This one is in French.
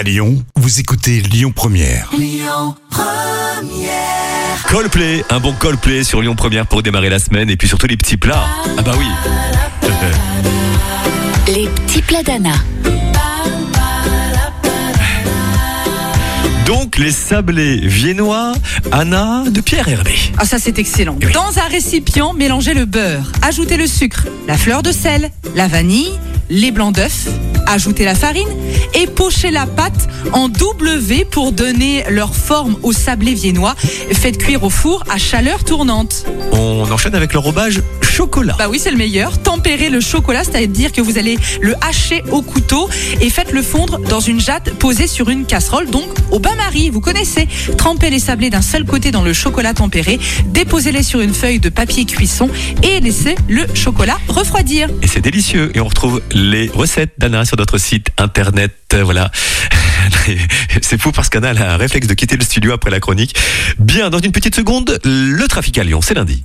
À Lyon, vous écoutez Lyon Première. Lyon Première. Coldplay, un bon Coldplay sur Lyon Première pour démarrer la semaine. Et puis surtout les petits plats. Ah bah oui. Les petits plats d'Anna. Donc, les sablés viennois, Anna, de Pierre Hermé. Ah, ça, c'est excellent. Oui. Dans un récipient, mélangez le beurre, ajoutez le sucre, la fleur de sel, la vanille, les blancs d'œufs, ajoutez la farine et pochez la pâte en W pour donner leur forme au sablé viennois. Faites cuire au four à chaleur tournante. On enchaîne avec le robage chocolat. Bah oui, c'est le meilleur. Tempérez le chocolat, c'est-à-dire que vous allez le hacher au couteau et faites-le fondre dans une jatte posée sur une casserole, donc au bain-marie, vous connaissez. Trempez les sablés d'un seul côté dans le chocolat tempéré, déposez-les sur une feuille de papier cuisson et laissez le chocolat refroidir. Et c'est délicieux. Et on retrouve les recettes d'Anna sur notre site internet. Voilà. C'est fou parce qu'Anna a un réflexe de quitter le studio après la chronique. Bien, dans une petite seconde, le trafic à Lyon, c'est lundi.